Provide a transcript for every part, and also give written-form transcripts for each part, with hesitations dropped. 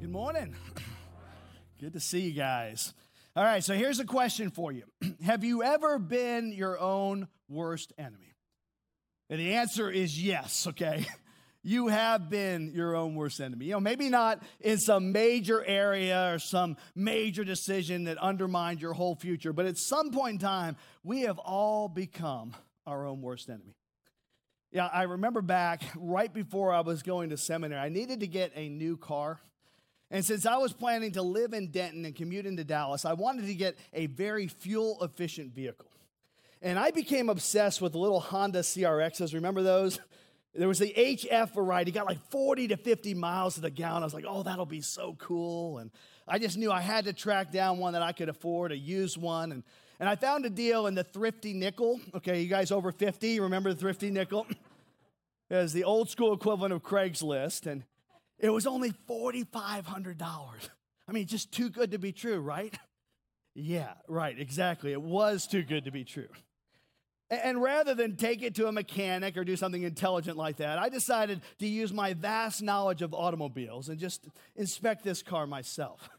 Good morning. Good to see you guys. All right, so here's a question for you. Have you ever been your own worst enemy? And the answer is yes, okay? You have been your own worst enemy. You know, maybe not in some major area or some major decision that undermined your whole future, but at some point in time, we have all become our own worst enemy. Yeah, I remember back right before I was going to seminary, I needed to get a new car. And since I was planning to live in Denton and commute into Dallas, I wanted to get a very fuel-efficient vehicle. And I became obsessed with little Honda CRXs. Remember those? There was the HF variety, got like 40 to 50 miles to the gallon. I was like, oh, that'll be so cool. And I just knew I had to track down one that I could afford, a used one. And I found a deal in the Thrifty Nickel. Okay, you guys over 50, remember the Thrifty Nickel? It was the old school equivalent of Craigslist. And it was only $4,500. I mean, just too good to be true, right? Yeah, right, exactly. It was too good to be true. And rather than take it to a mechanic or do something intelligent like that, I decided to use my vast knowledge of automobiles and just inspect this car myself.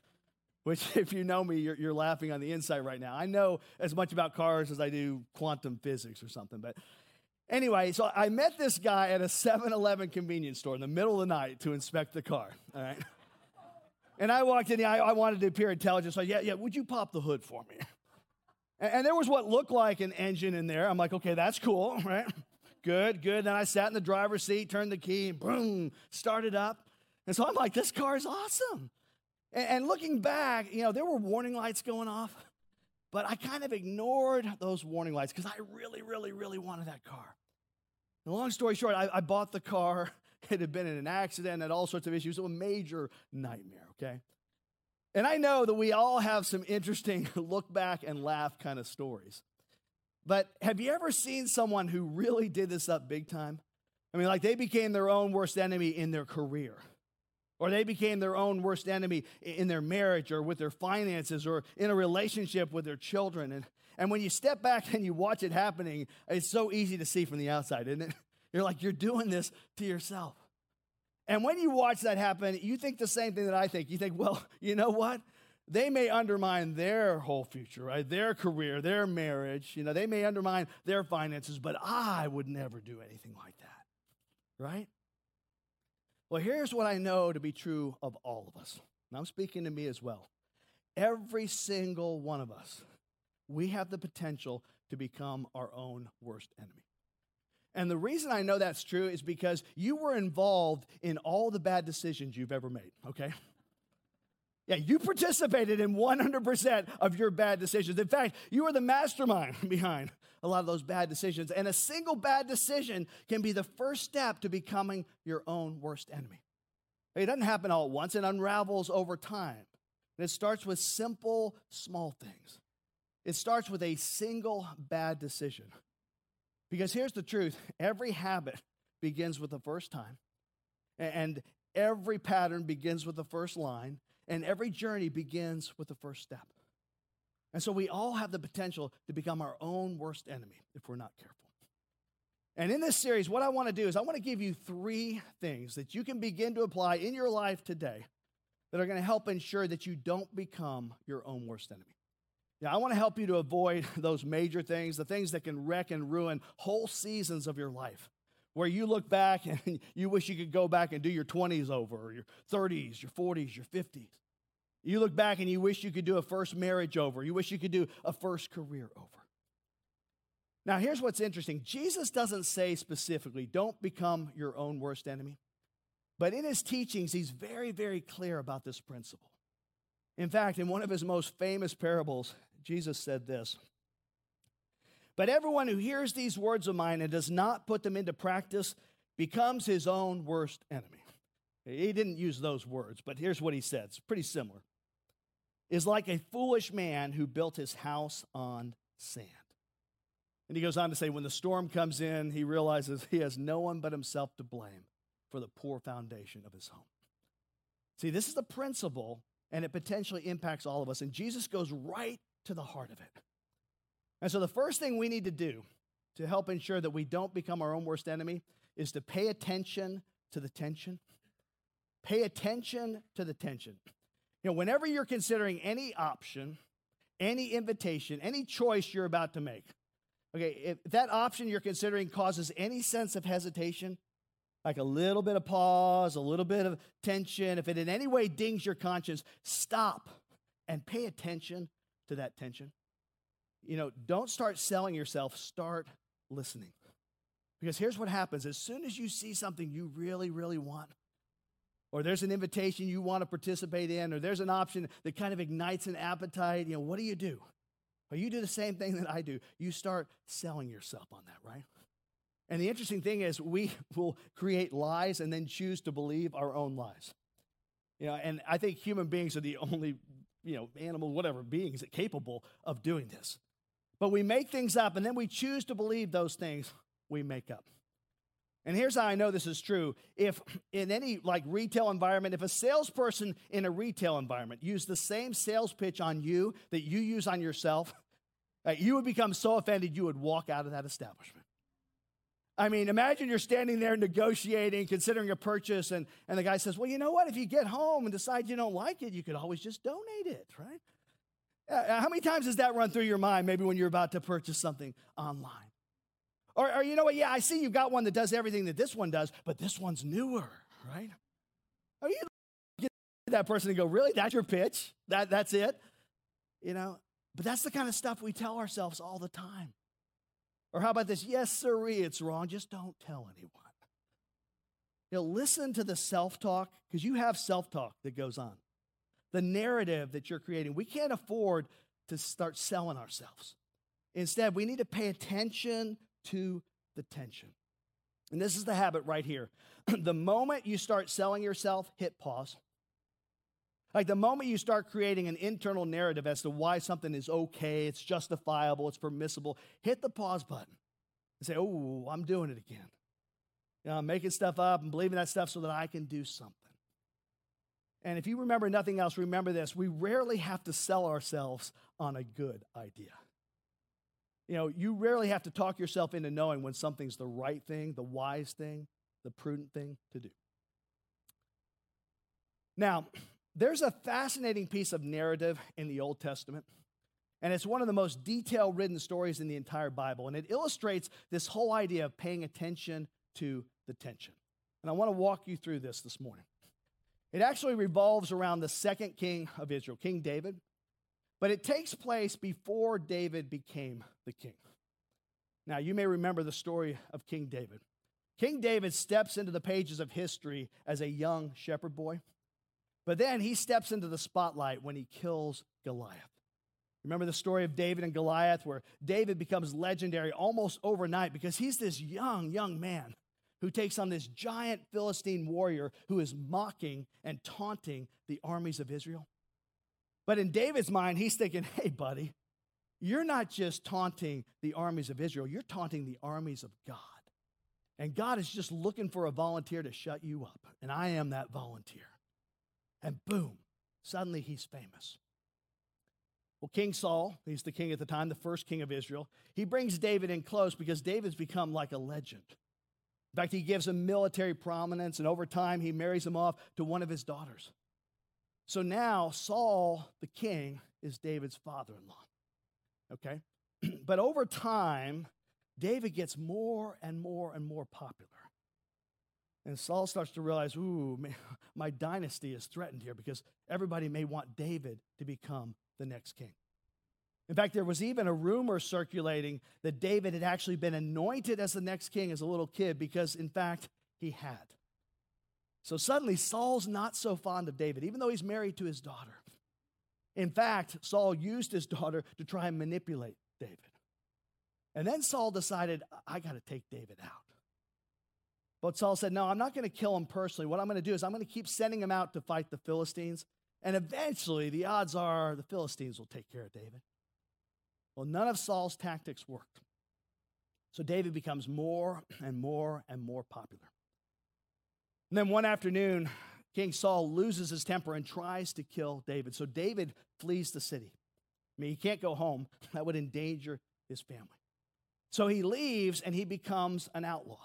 Which, if you know me, you're laughing on the inside right now. I know as much about cars as I do quantum physics or something. But anyway, so I met this guy at a 7-Eleven convenience store in the middle of the night to inspect the car. All right. And I walked in. I wanted to appear intelligent. So, yeah, would you pop the hood for me? And there was what looked like an engine in there. I'm like, okay, that's cool, right? Good. Then I sat in the driver's seat, turned the key, and boom, started up. And so I'm like, this car is awesome. And looking back, you know, there were warning lights going off. But I kind of ignored those warning lights because I really wanted that car. And long story short, I bought the car. It had been in an accident, had all sorts of issues. It was a major nightmare, okay? And I know that we all have some interesting look back and laugh kind of stories. But have you ever seen someone who really did this up big time? I mean, like they became their own worst enemy in their career. Or they became their own worst enemy in their marriage or with their finances or in a relationship with their children. And when you step back and you watch it happening, it's so easy to see from the outside, isn't it? You're like, you're doing this to yourself. And when you watch that happen, you think the same thing that I think. You think, well, you know what? They may undermine their whole future, right? Their career, their marriage. You know, they may undermine their finances, but I would never do anything like that, right? Well, here's what I know to be true of all of us. And I'm speaking to me as well. Every single one of us, we have the potential to become our own worst enemy. And the reason I know that's true is because you were involved in all the bad decisions you've ever made, okay? Yeah, you participated in 100% of your bad decisions. In fact, you were the mastermind behind a lot of those bad decisions. And a single bad decision can be the first step to becoming your own worst enemy. It doesn't happen all at once. It unravels over time. And it starts with simple, small things. It starts with a single bad decision. Because here's the truth, every habit begins with the first time, and every pattern begins with the first line, and every journey begins with the first step. And so we all have the potential to become our own worst enemy if we're not careful. And in this series, what I want to do is I want to give you three things that you can begin to apply in your life today that are going to help ensure that you don't become your own worst enemy. Yeah, I want to help you to avoid those major things, the things that can wreck and ruin whole seasons of your life, where you look back and you wish you could go back and do your 20s over, or your 30s, your 40s, your 50s. You look back and you wish you could do a first marriage over. You wish you could do a first career over. Now, here's what's interesting. Jesus doesn't say specifically, don't become your own worst enemy. But in his teachings, he's very clear about this principle. In fact, in one of his most famous parables, Jesus said this, "But everyone who hears these words of mine and does not put them into practice becomes his own worst enemy." He didn't use those words, but here's what he said. It's pretty similar. is like a foolish man who built his house on sand. And he goes on to say, when the storm comes in, he realizes he has no one but himself to blame for the poor foundation of his home. See, this is the principle, and it potentially impacts all of us. And Jesus goes right to the heart of it. And so the first thing we need to do to help ensure that we don't become our own worst enemy is to pay attention to the tension. Pay attention to the tension. You know, whenever you're considering any option, any invitation, any choice you're about to make, okay, if that option you're considering causes any sense of hesitation, like a little bit of pause, a little bit of tension, if it in any way dings your conscience, stop and pay attention to that tension. You know, don't start selling yourself, start listening. Because here's what happens. As soon as you see something you really, really want, or there's an invitation you want to participate in, or there's an option that kind of ignites an appetite, you know, what do? Well, you do the same thing that I do. You start selling yourself on that, right? And the interesting thing is we will create lies and then choose to believe our own lies. You know, and I think human beings are the only, you know, animal, whatever, beings that are capable of doing this. But we make things up, and then we choose to believe those things we make up. And here's how I know this is true. If in any, like, retail environment, if a salesperson in a retail environment used the same sales pitch on you that you use on yourself, you would become so offended you would walk out of that establishment. I mean, imagine you're standing there negotiating, considering a purchase, and the guy says, well, you know what? If you get home and decide you don't like it, you could always just donate it, right? How many times does that run through your mind, maybe when you're about to purchase something online? Or you know what? Yeah, I see you've got one that does everything that this one does, but this one's newer, right? Are you get that person and go, really? That's your pitch? That's it? You know, but that's the kind of stuff we tell ourselves all the time. Or how about this? Yes, sirree, it's wrong. Just don't tell anyone. You know, listen to the self-talk, because you have self-talk that goes on. The narrative that you're creating. We can't afford to start selling ourselves. Instead, we need to pay attention to the tension. And this is the habit right here. The moment you start selling yourself, hit pause. Like the moment you start creating an internal narrative as to why something is okay, it's justifiable, it's permissible, hit the pause button and say, oh, I'm doing it again. You know, I'm making stuff up and believing that stuff so that I can do something. And if you remember nothing else, remember this. We rarely have to sell ourselves on a good idea. You know, you rarely have to talk yourself into knowing when something's the right thing, the wise thing, the prudent thing to do. Now, there's a fascinating piece of narrative in the Old Testament, and it's one of the most detail-ridden stories in the entire Bible, and it illustrates this whole idea of paying attention to the tension. And I want to walk you through this morning. It actually revolves around the second king of Israel, King David, but it takes place before David became the king. Now, you may remember the story of King David. King David steps into the pages of history as a young shepherd boy. But then he steps into the spotlight when he kills Goliath. Remember the story of David and Goliath, where David becomes legendary almost overnight because he's this young man who takes on this giant Philistine warrior who is mocking and taunting the armies of Israel. But in David's mind, he's thinking, hey, buddy, you're not just taunting the armies of Israel, you're taunting the armies of God. And God is just looking for a volunteer to shut you up, and I am that volunteer. And boom, suddenly he's famous. Well, King Saul, he's the king at the time, the first king of Israel, he brings David in close because David's become like a legend. In fact, he gives him military prominence, and over time he marries him off to one of his daughters. So now Saul, the king, is David's father-in-law, okay? But over time, David gets more and more popular. And Saul starts to realize, ooh, man, my dynasty is threatened here because everybody may want David to become the next king. In fact, there was even a rumor circulating that David had actually been anointed as the next king as a little kid because, in fact, he had. So suddenly, Saul's not so fond of David, even though he's married to his daughter. In fact, Saul used his daughter to try and manipulate David. And then Saul decided, I got to take David out. But Saul said, no, I'm not going to kill him personally. What I'm going to do is I'm going to keep sending him out to fight the Philistines, And eventually, the odds are the Philistines will take care of David. Well, none of Saul's tactics worked. So David becomes more and more and more popular. And then one afternoon, King Saul loses his temper and tries to kill David. So David flees the city. I mean, he can't go home. That would endanger his family. So he leaves and he becomes an outlaw.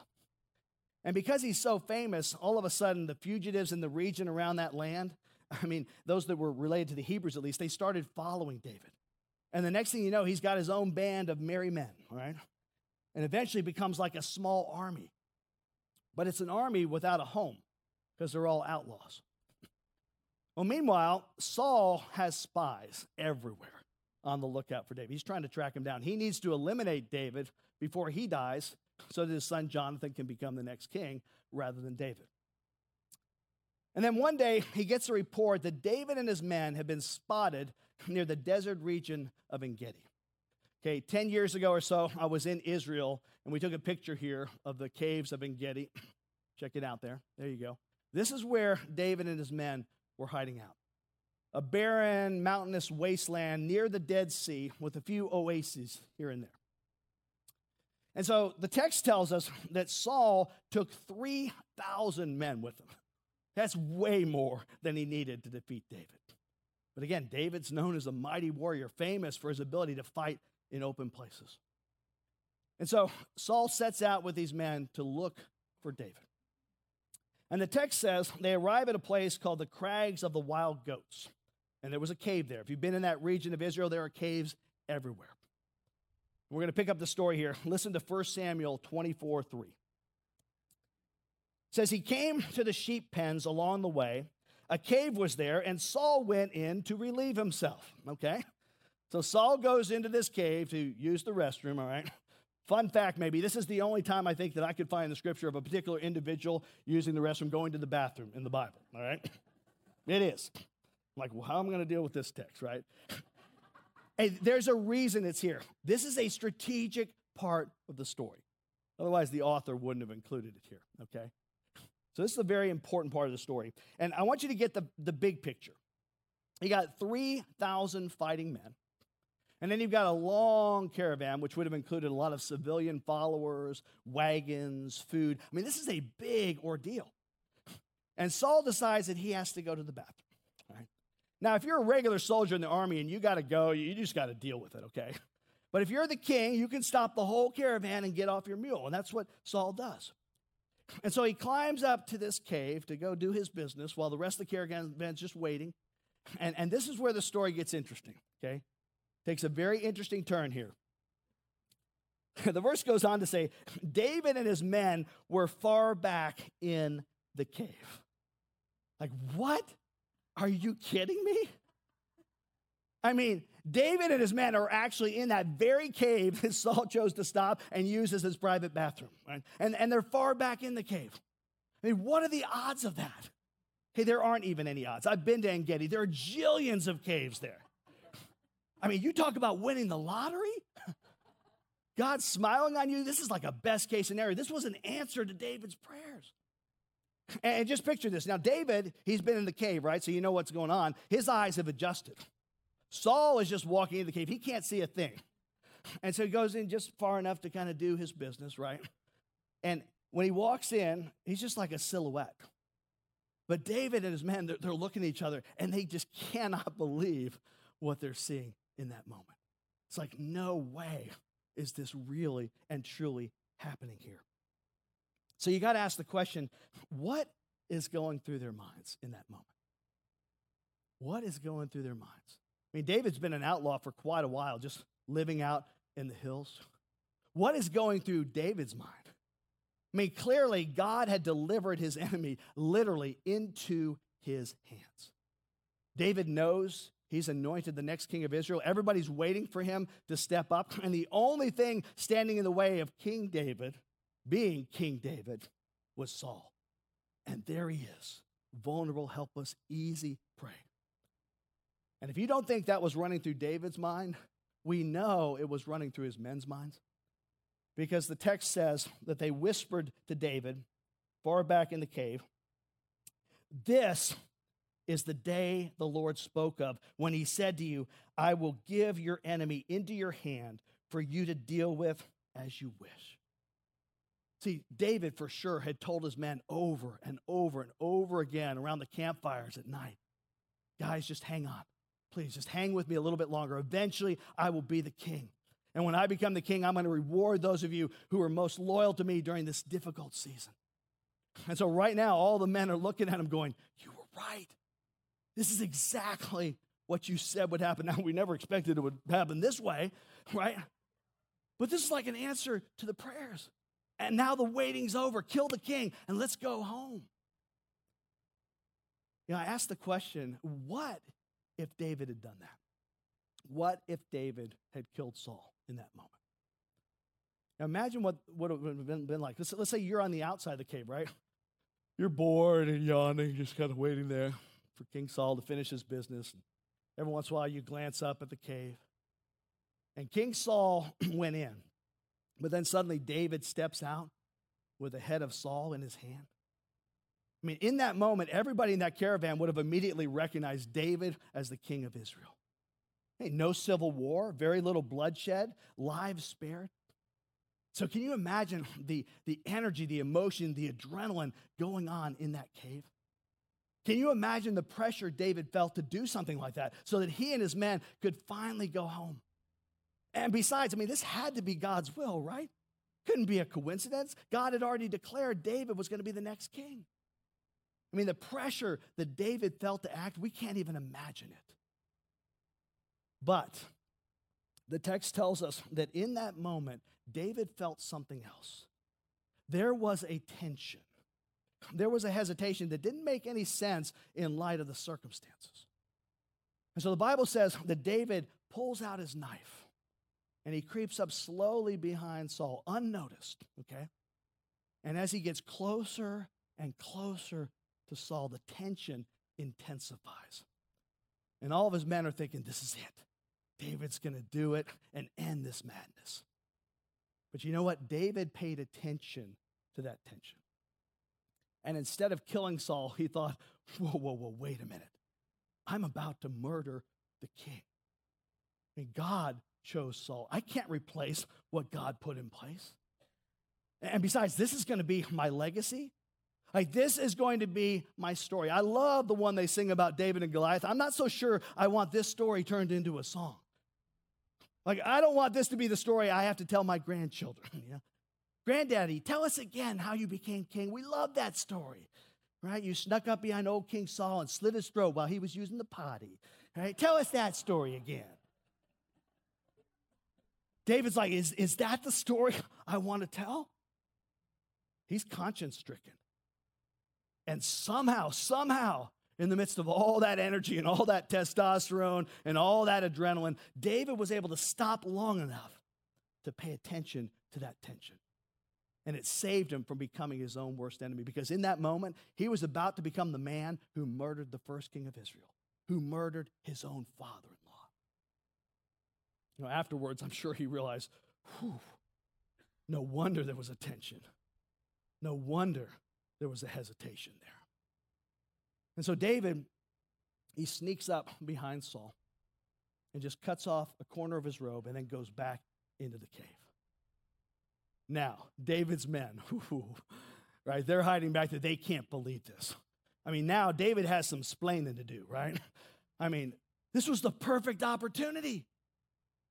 And because he's so famous, all of a sudden, the fugitives in the region around that land, I mean, those that were related to the Hebrews at least, they started following David. And the next thing you know, he's got his own band of merry men, all right? And eventually becomes like a small army. But it's an army without a home because they're all outlaws. Well, meanwhile, Saul has spies everywhere on the lookout for David. He's trying to track him down. He needs to eliminate David before he dies so that his son Jonathan can become the next king rather than David. And then one day, he gets a report that David and his men have been spotted near the desert region of En Gedi. Okay, 10 years ago or so, I was in Israel, and we took a picture here of the caves of En Gedi. Check it out there. There you go. This is where David and his men were hiding out. A barren, mountainous wasteland near the Dead Sea with a few oases here and there. And so the text tells us that Saul took 3,000 men with him. That's way more than he needed to defeat David. But again, David's known as a mighty warrior, famous for his ability to fight in open places. And so Saul sets out with these men to look for David. And the text says they arrive at a place called the Crags of the Wild Goats. And there was a cave there. If you've been in that region of Israel, there are caves everywhere. We're going to pick up the story here. Listen to 1 Samuel 24:3. It says, he came to the sheep pens along the way. A cave was there, and Saul went in to relieve himself. Okay? So Saul goes into this cave to use the restroom, all right? Fun fact, maybe, this is the only time I think that I could find in the scripture of a particular individual using the restroom, going to the bathroom in the Bible, all right? It is. I'm like, well, how am I going to deal with this text, right? Hey, there's a reason it's here. This is a strategic part of the story. Otherwise, the author wouldn't have included it here, okay? So this is a very important part of the story. And I want you to get the big picture. You got 3,000 fighting men. And then you've got a long caravan, which would have included a lot of civilian followers, wagons, food. I mean, this is a big ordeal. And Saul decides that he has to go to the bathroom. All right? Now, if you're a regular soldier in the army and you got to go, you just got to deal with it, okay? But if you're the king, you can stop the whole caravan and get off your mule. And that's what Saul does. And so he climbs up to this cave to go do his business while the rest of the caravan's just waiting. And this is where the story gets interesting, okay? Takes a very interesting turn here. The verse goes on to say, David and his men were far back in the cave. Like, what? Are you kidding me? I mean, David and his men are actually in that very cave that Saul chose to stop and use as his private bathroom. Right? And they're far back in the cave. I mean, what are the odds of that? Hey, there aren't even any odds. I've been to En Gedi. There are jillions of caves there. I mean, you talk about winning the lottery? God's smiling on you. This is like a best case scenario. This was an answer to David's prayers. And just picture this. Now, David, he's been in the cave, right? So you know what's going on. His eyes have adjusted. Saul is just walking into the cave. He can't see a thing. And so he goes in just far enough to kind of do his business, right? And when he walks in, he's just like a silhouette. But David and his men, they're looking at each other, and they just cannot believe what they're seeing in that moment. It's like, no way is this really and truly happening here. So you got to ask the question, what is going through their minds in that moment? What is going through their minds? I mean, David's been an outlaw for quite a while, just living out in the hills. What is going through David's mind? I mean, clearly God had delivered his enemy literally into his hands. David knows he's anointed the next king of Israel. Everybody's waiting for him to step up. And the only thing standing in the way of King David being King David was Saul. And there he is, vulnerable, helpless, easy prey. And if you don't think that was running through David's mind, we know it was running through his men's minds. Because the text says that they whispered to David far back in the cave, "This is the day the Lord spoke of when he said to you, I will give your enemy into your hand for you to deal with as you wish. See, David for sure had told his men over and over and over again around the campfires at night, guys, just hang on. Please, just hang with me a little bit longer. Eventually, I will be the king. And when I become the king, I'm going to reward those of you who are most loyal to me during this difficult season. And so right now, all the men are looking at him going, you were right. This is exactly what you said would happen. Now, we never expected it would happen this way, right? But this is like an answer to the prayers. And now the waiting's over. Kill the king and let's go home. You know, I asked the question, what if David had done that? What if David had killed Saul in that moment? Now imagine what it would have been like. Let's say you're on the outside of the cave, right? You're bored and yawning, just kind of waiting there for King Saul to finish his business. And every once in a while, you glance up at the cave. And King Saul went in. But then suddenly David steps out with the head of Saul in his hand. I mean, in that moment, everybody in that caravan would have immediately recognized David as the king of Israel. Hey, no civil war, very little bloodshed, lives spared. So can you imagine the energy, the emotion, the adrenaline going on in that cave? Can you imagine the pressure David felt to do something like that so that he and his men could finally go home? And besides, I mean, this had to be God's will, right? Couldn't be a coincidence. God had already declared David was going to be the next king. I mean, the pressure that David felt to act, we can't even imagine it. But the text tells us that in that moment, David felt something else. There was a tension. There was a hesitation that didn't make any sense in light of the circumstances. And so the Bible says that David pulls out his knife and he creeps up slowly behind Saul, unnoticed, okay? And as he gets closer and closer to Saul, the tension intensifies. And all of his men are thinking, this is it. David's going to do it and end this madness. But you know what? David paid attention to that tension. And instead of killing Saul, he thought, whoa, wait a minute. I'm about to murder the king. I mean, God chose Saul. I can't replace what God put in place. And besides, this is going to be my legacy. Like, this is going to be my story. I love the one they sing about David and Goliath. I'm not so sure I want this story turned into a song. Like, I don't want this to be the story I have to tell my grandchildren. You know? Granddaddy, tell us again how you became king. We love that story, right? You snuck up behind old King Saul and slit his throat while he was using the potty, right? Tell us that story again. David's like, is that the story I want to tell? He's conscience-stricken. And somehow, in the midst of all that energy and all that testosterone and all that adrenaline, David was able to stop long enough to pay attention to that tension. And it saved him from becoming his own worst enemy, because in that moment, he was about to become the man who murdered the first king of Israel, who murdered his own father-in-law. You know, afterwards, I'm sure he realized, whew, no wonder there was a tension. No wonder there was a hesitation there. And so David, he sneaks up behind Saul and just cuts off a corner of his robe and then goes back into the cave. Now, David's men, right, they're hiding back there. They can't believe this. I mean, now David has some splaining to do, right? I mean, this was the perfect opportunity.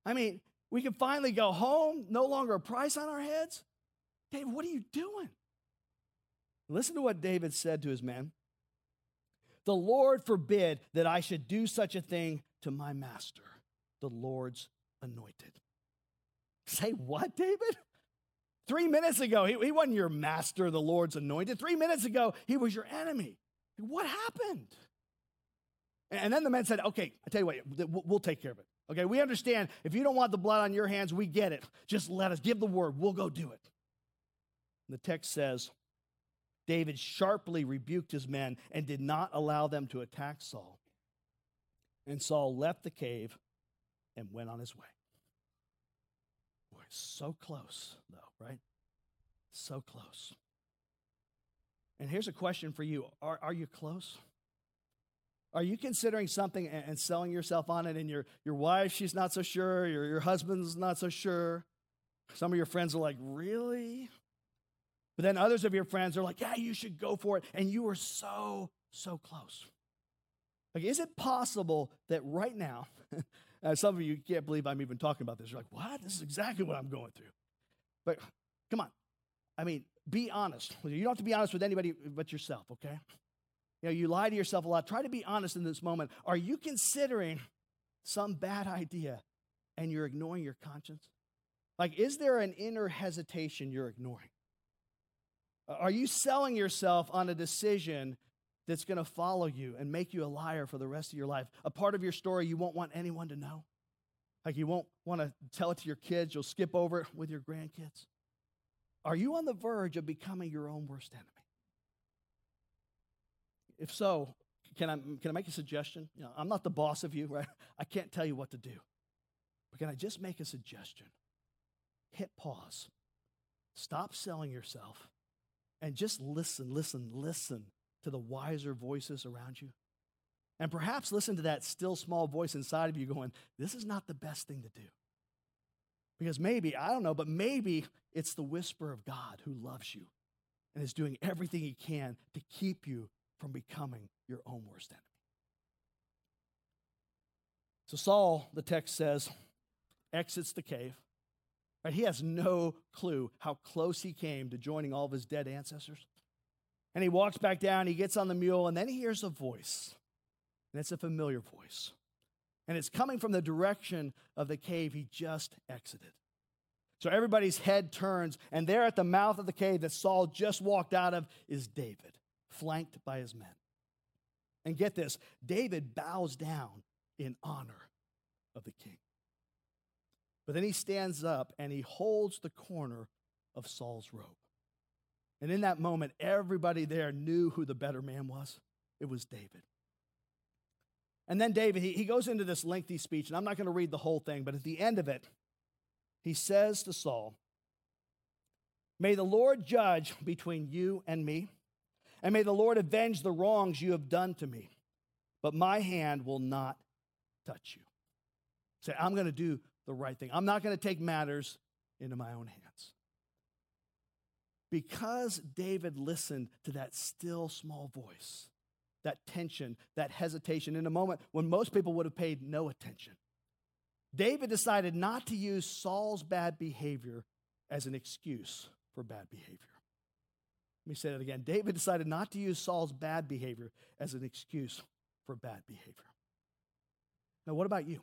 I mean, we can finally go home, no longer a price on our heads. David, what are you doing? Listen to what David said to his men. The Lord forbid that I should do such a thing to my master, the Lord's anointed. Say what, David? 3 minutes ago, he wasn't your master, the Lord's anointed. 3 minutes ago, he was your enemy. What happened? And then the men said, okay, I tell you what, we'll take care of it. Okay, we understand. If you don't want the blood on your hands, we get it. Just let us give the word. We'll go do it. And the text says, David sharply rebuked his men and did not allow them to attack Saul. And Saul left the cave and went on his way. Boy, so close, though, right? So close. And here's a question for you. Are you close? Are you considering something and selling yourself on it, and your wife, she's not so sure, your husband's not so sure? Some of your friends are like, really? But then others of your friends are like, yeah, you should go for it, and you are so, so close. Like, is it possible that right now, some of you can't believe I'm even talking about this. You're like, what? This is exactly what I'm going through. But come on. I mean, be honest. You don't have to be honest with anybody but yourself, okay? You know, you lie to yourself a lot. Try to be honest in this moment. Are you considering some bad idea and you're ignoring your conscience? Like, is there an inner hesitation you're ignoring? Are you selling yourself on a decision that's going to follow you and make you a liar for the rest of your life? A part of your story you won't want anyone to know. Like, you won't want to tell it to your kids. You'll skip over it with your grandkids. Are you on the verge of becoming your own worst enemy? If so, can I make a suggestion? You know, I'm not the boss of you, right? I can't tell you what to do. But can I just make a suggestion? Hit pause. Stop selling yourself and just listen to the wiser voices around you. And perhaps listen to that still small voice inside of you going, this is not the best thing to do. Because maybe, I don't know, but maybe it's the whisper of God who loves you and is doing everything he can to keep you from becoming your own worst enemy. So Saul, the text says, exits the cave. Right? He has no clue how close he came to joining all of his dead ancestors. And he walks back down, he gets on the mule, and then he hears a voice. And it's a familiar voice. And it's coming from the direction of the cave he just exited. So everybody's head turns, and there at the mouth of the cave that Saul just walked out of is David, flanked by his men. And get this, David bows down in honor of the king. But then he stands up and he holds the corner of Saul's robe. And in that moment, everybody there knew who the better man was. It was David. And then David, he goes into this lengthy speech, and I'm not going to read the whole thing, but at the end of it, he says to Saul, "May the Lord judge between you and me, and may the Lord avenge the wrongs you have done to me, but my hand will not touch you." Say, I'm going to do the right thing. I'm not going to take matters into my own hands. Because David listened to that still small voice, that tension, that hesitation in a moment when most people would have paid no attention, David decided not to use Saul's bad behavior as an excuse for bad behavior. Let me say that again. David decided not to use Saul's bad behavior as an excuse for bad behavior. Now, what about you?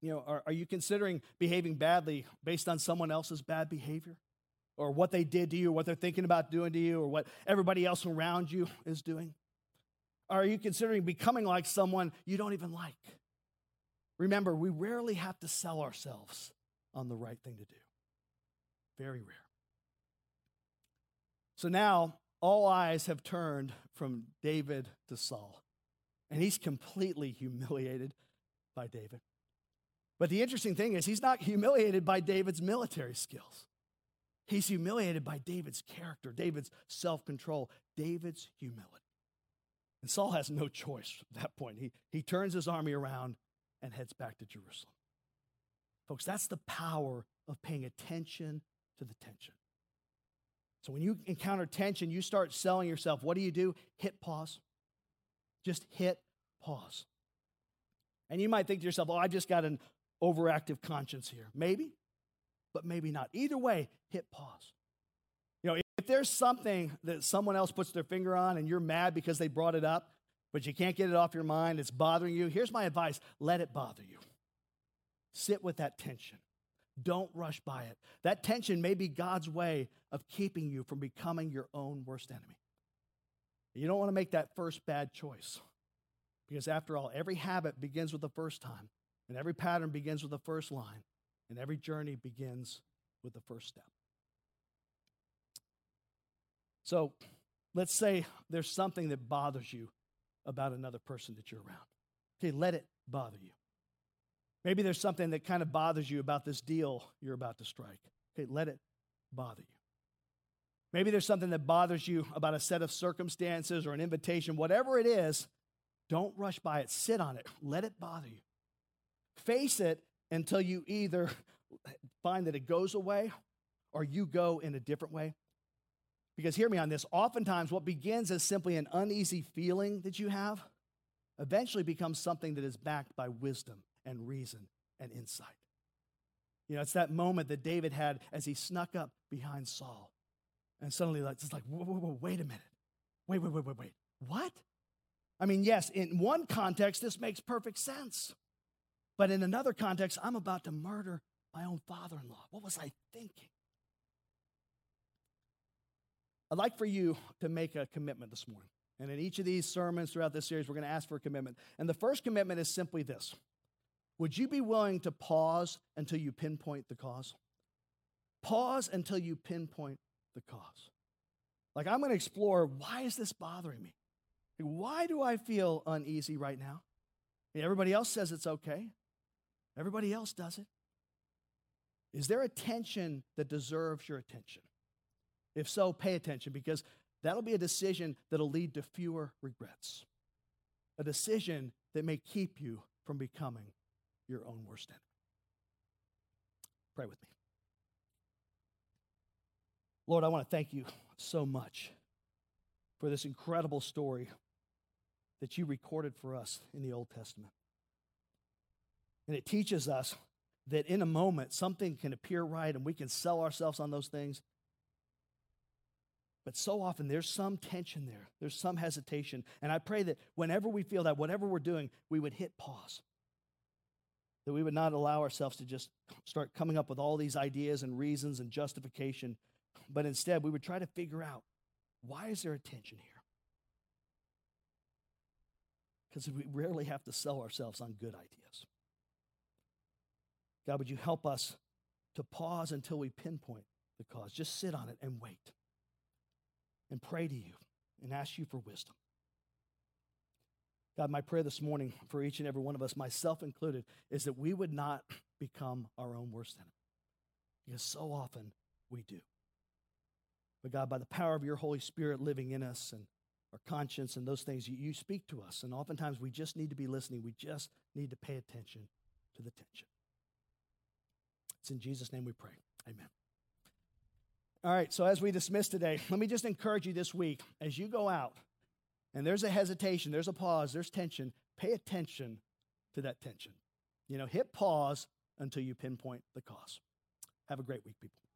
You know, are you considering behaving badly based on someone else's bad behavior? Or what they did to you, or what they're thinking about doing to you, or what everybody else around you is doing? Are you considering becoming like someone you don't even like? Remember, we rarely have to sell ourselves on the right thing to do. Very rare. So now all eyes have turned from David to Saul, and he's completely humiliated by David. But the interesting thing is he's not humiliated by David's military skills. He's humiliated by David's character, David's self-control, David's humility. And Saul has no choice at that point. He turns his army around and heads back to Jerusalem. Folks, that's the power of paying attention to the tension. So when you encounter tension, you start selling yourself. What do? Hit pause. Just hit pause. And you might think to yourself, oh, I just got an overactive conscience here. Maybe, but maybe not. Either way, hit pause. You know, if there's something that someone else puts their finger on and you're mad because they brought it up, but you can't get it off your mind, it's bothering you, here's my advice. Let it bother you. Sit with that tension. Don't rush by it. That tension may be God's way of keeping you from becoming your own worst enemy. You don't want to make that first bad choice because, after all, every habit begins with the first time, and every pattern begins with the first line, and every journey begins with the first step. So let's say there's something that bothers you about another person that you're around. Okay, let it bother you. Maybe there's something that kind of bothers you about this deal you're about to strike. Okay, let it bother you. Maybe there's something that bothers you about a set of circumstances or an invitation, whatever it is, Don't rush by it. Sit on it. Let it bother you. Face it until you either find that it goes away or you go in a different way. Because hear me on this. Oftentimes what begins as simply an uneasy feeling that you have eventually becomes something that is backed by wisdom and reason and insight. You know, it's that moment that David had as he snuck up behind Saul. And suddenly it's like, whoa, whoa, whoa, wait a minute. Wait. What? I mean, yes, in one context, this makes perfect sense. But in another context, I'm about to murder my own father-in-law. What was I thinking? I'd like for you to make a commitment this morning. And in each of these sermons throughout this series, we're going to ask for a commitment. And the first commitment is simply this. Would you be willing to pause until you pinpoint the cause? Pause until you pinpoint the cause. Like, I'm going to explore, why is this bothering me? Why do I feel uneasy right now? Everybody else says it's okay. Everybody else does it. Is there a tension that deserves your attention? If so, pay attention, because that'll be a decision that'll lead to fewer regrets. A decision that may keep you from becoming your own worst enemy. Pray with me. Lord, I want to thank you so much for this incredible story that you recorded for us in the Old Testament. And it teaches us that in a moment, something can appear right and we can sell ourselves on those things. But so often there's some tension there. There's some hesitation. And I pray that whenever we feel that, whatever we're doing, we would hit pause. That we would not allow ourselves to just start coming up with all these ideas and reasons and justification. But instead, we would try to figure out, why is there a tension here? Because we rarely have to sell ourselves on good ideas. God, would you help us to pause until we pinpoint the cause? Just sit on it and wait and pray to you and ask you for wisdom. God, my prayer this morning for each and every one of us, myself included, is that we would not become our own worst enemy. Because so often we do. But God, by the power of your Holy Spirit living in us and our conscience and those things, you speak to us. And oftentimes we just need to be listening. We just need to pay attention to the tension. It's in Jesus' name we pray. Amen. All right, so as we dismiss today, let me just encourage you this week, as you go out and there's a hesitation, there's a pause, there's tension, pay attention to that tension. You know, hit pause until you pinpoint the cause. Have a great week, people.